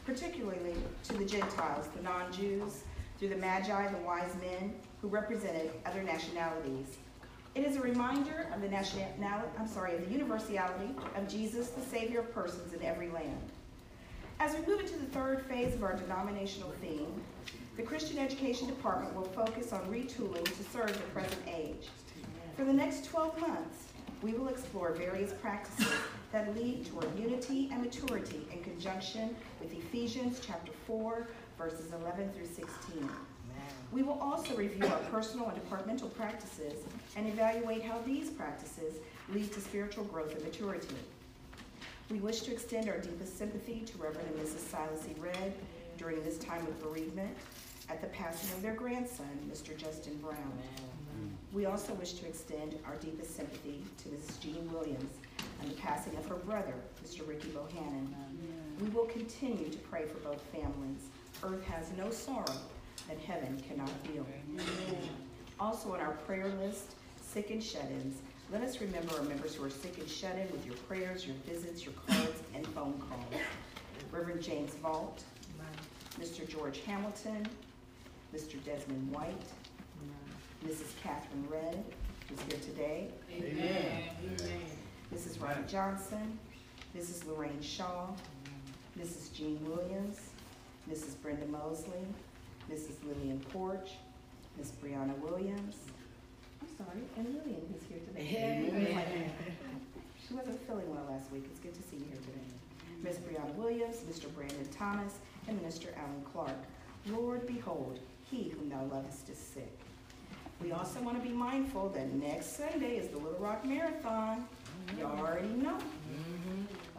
Particularly to the Gentiles, the non-Jews, through the Magi, the wise men, who represented other nationalities. It is a reminder of the universality of Jesus, the Savior of persons in every land. As we move into the third phase of our denominational theme, the Christian Education Department will focus on retooling to serve the present age. For the next 12 months, we will explore various practices that lead toward unity and maturity in conjunction with Ephesians chapter 4, verses 11 through 16. Amen. We will also review our personal and departmental practices and evaluate how these practices lead to spiritual growth and maturity. We wish to extend our deepest sympathy to Reverend and Mrs. Silas E. Redd during this time of bereavement at the passing of their grandson, Mr. Justin Brown. Amen. We also wish to extend our deepest sympathy to Mrs. Jean Williams and the passing of her brother, Mr. Ricky Bohannon. Amen. We will continue to pray for both families. Earth has no sorrow that heaven cannot heal. Amen. Also on our prayer list, sick and shut-ins. Let us remember our members who are sick and shut-in with your prayers, your visits, your cards, and phone calls. Reverend James Vault, Mr. George Hamilton, Mr. Desmond White, Mrs. Catherine Redd, who's here today. Amen. Amen. Mrs. Ronnie Johnson, Mrs. Lorraine Shaw, Mrs. Jean Williams, Mrs. Brenda Mosley, Mrs. Lillian Porch, Miss Brianna Williams, and Lillian, who's here today. Amen. She wasn't feeling well last week. It's good to see you here today. Miss Brianna Williams, Mr. Brandon Thomas, and Minister Alan Clark. Lord, behold, he whom thou lovest is sick. We also want to be mindful that next Sunday is the Little Rock Marathon. You already know.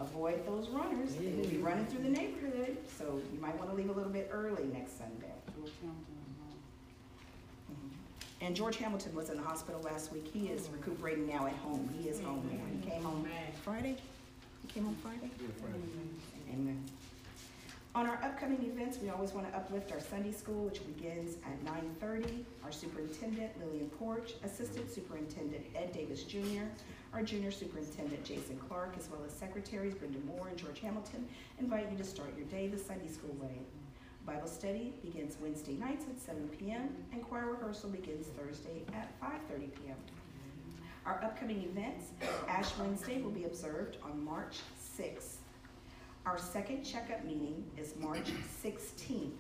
avoid those runners. They will be running through the neighborhood, so you might want to leave a little bit early next Sunday. And George Hamilton was in the hospital last week. He is recuperating now at home. He is home now. He came home Friday. He came home Friday? Yeah, Friday. Amen. On our upcoming events, we always want to uplift our Sunday school, which begins at 9:30. Our superintendent, Lillian Porch, assistant superintendent, Ed Davis Jr., our junior superintendent, Jason Clark, as well as secretaries, Brenda Moore and George Hamilton, invite you to start your day the Sunday school way. Bible study begins Wednesday nights at 7 p.m. and choir rehearsal begins Thursday at 5:30 p.m. Our upcoming events, Ash Wednesday will be observed on March 6th. Our second checkup meeting is March 16th,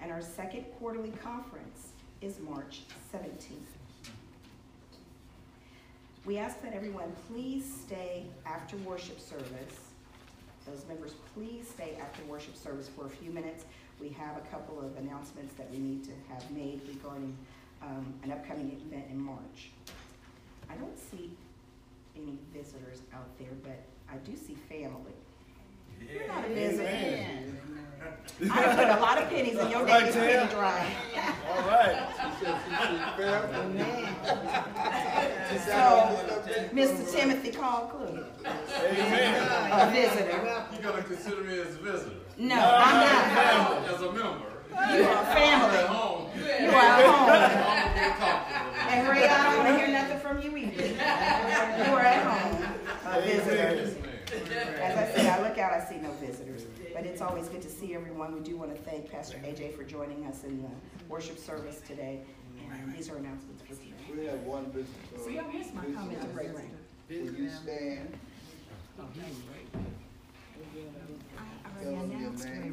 and our second quarterly conference is March 17th. We ask that everyone please stay after worship service. Those members, please stay after worship service for a few minutes. We have a couple of announcements that we need to have made regarding an upcoming event in March. I don't see any visitors out there, but I do see family. Yeah. You're not a visitor. Yeah. I put a lot of pennies in your right, penny drive. All right. So, Mr. Timothy called Clue. Amen. A visitor. You're going to consider me as a visitor. No, I'm not. As a member. You are family. At home. You are at home. And Ray, I don't want to hear nothing from you either. You are at home. A visitor. As I said, I look out, I see no visitors. But it's always good to see everyone. We do want to thank Pastor AJ for joining us in the worship service today. And these are announcements for today. We have one visitor. See, here's my comment to Ray Ray. Will you stand? Oh, he's right. I already announced Ray Ray.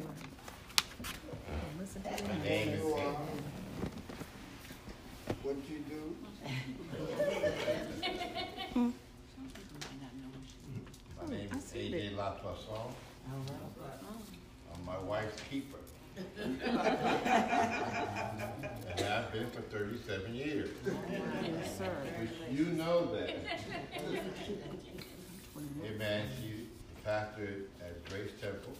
And you are what you do. My name is A.J. Latasson. I'm my wife's keeper. And I've been for 37 years. Yes, sir. You know that. Amen. She's a pastor at Grace Temple.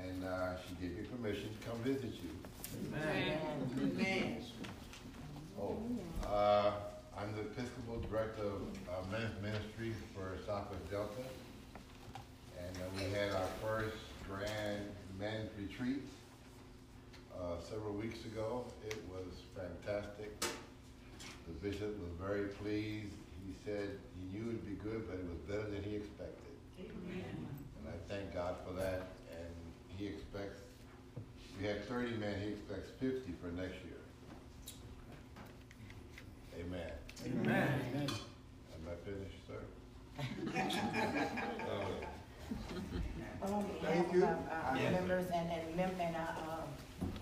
And she gave me permission to come visit you. Amen. Amen. I'm the Episcopal Director of Men's Ministry for Southwest Delta, and we had our first grand men's retreat several weeks ago. It was fantastic. The bishop was very pleased. He said he knew it would be good, but it was better than he expected. Amen. And I thank God for that. And he expects, we had 30 men, he expects 50 for next year. Amen. Amen. Amen. Am I finished, sir? Well, on behalf of our members and our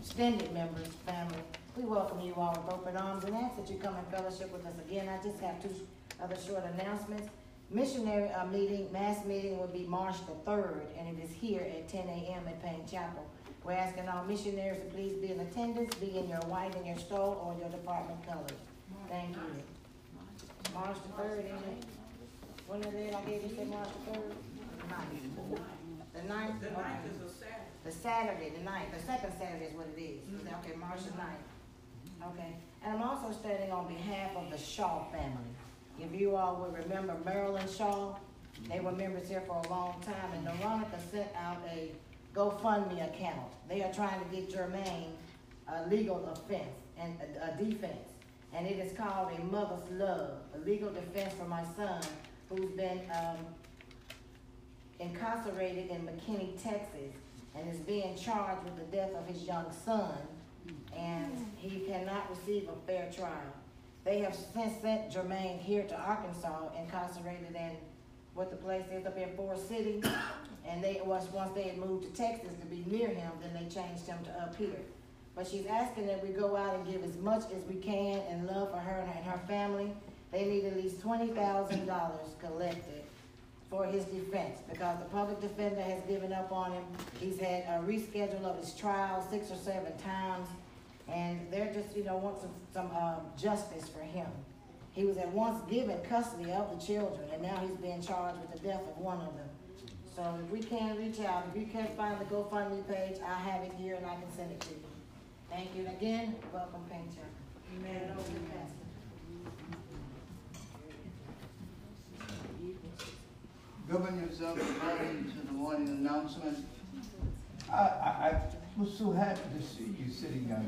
extended members, family, we welcome you all with open arms and ask that you come and fellowship with us again. I just have two other short announcements. Missionary mass meeting will be March the 3rd, and it is here at 10 a.m. at Payne Chapel. We're asking all missionaries to please be in attendance, be in your white and your stole or your department colors. Thank you. March the 3rd, isn't it? When is it? I gave you March the 3rd? The 9th. The 9th is a Saturday. The Saturday, the 9th. The second Saturday is what it is. Okay, March the 9th. Okay. And I'm also standing on behalf of the Shaw family. If you all will remember Marilyn Shaw, they were members here for a long time, and Veronica sent out a GoFundMe account. They are trying to get Jermaine a legal offense and a defense. And it is called A Mother's Love, a legal defense for my son who's been incarcerated in McKinney, Texas, and is being charged with the death of his young son, and he cannot receive a fair trial. They have since sent Jermaine here to Arkansas, incarcerated in what the place is up in Forest City, and once they had moved to Texas to be near him, then they changed him to up here. But she's asking that we go out and give as much as we can in love for her and her family. They need at least $20,000 collected for his defense because the public defender has given up on him. He's had a reschedule of his trial 6 or 7 times, and they're just, want some justice for him. He was at once given custody of the children, and now he's being charged with the death of one of them. So if we can reach out, if you can't find the GoFundMe page, I have it here and I can send it to you. Thank you. And again, welcome, Painter. Amen. Over to you, Pastor. Govern yourself according to the morning announcement. I was so happy to see you sitting down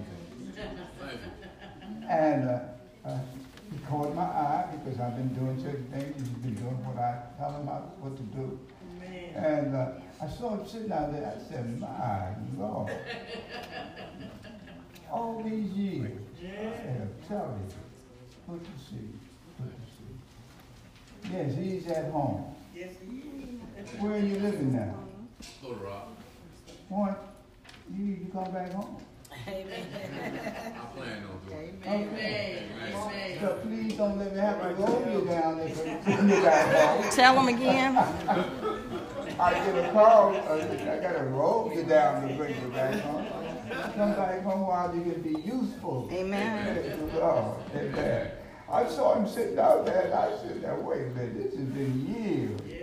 there. And he caught my eye because I've been doing certain things. He's been doing what I tell him what to do. And I saw him sitting out there. I said, my Lord, all these years, tell me what you see, what you see. Yes, he's at home. Yes, he is. Where are you living now? Little Rock. Boy, you come back home. Amen. I'm planning on doing it. Amen. Amen. So please don't let me have to roll you down there. Tell him again. I get a call. I got to roll you down to bring you back home. Somebody come while you can be useful. Amen. Amen. I saw him sitting out there, and I said, wait a minute, this has been years.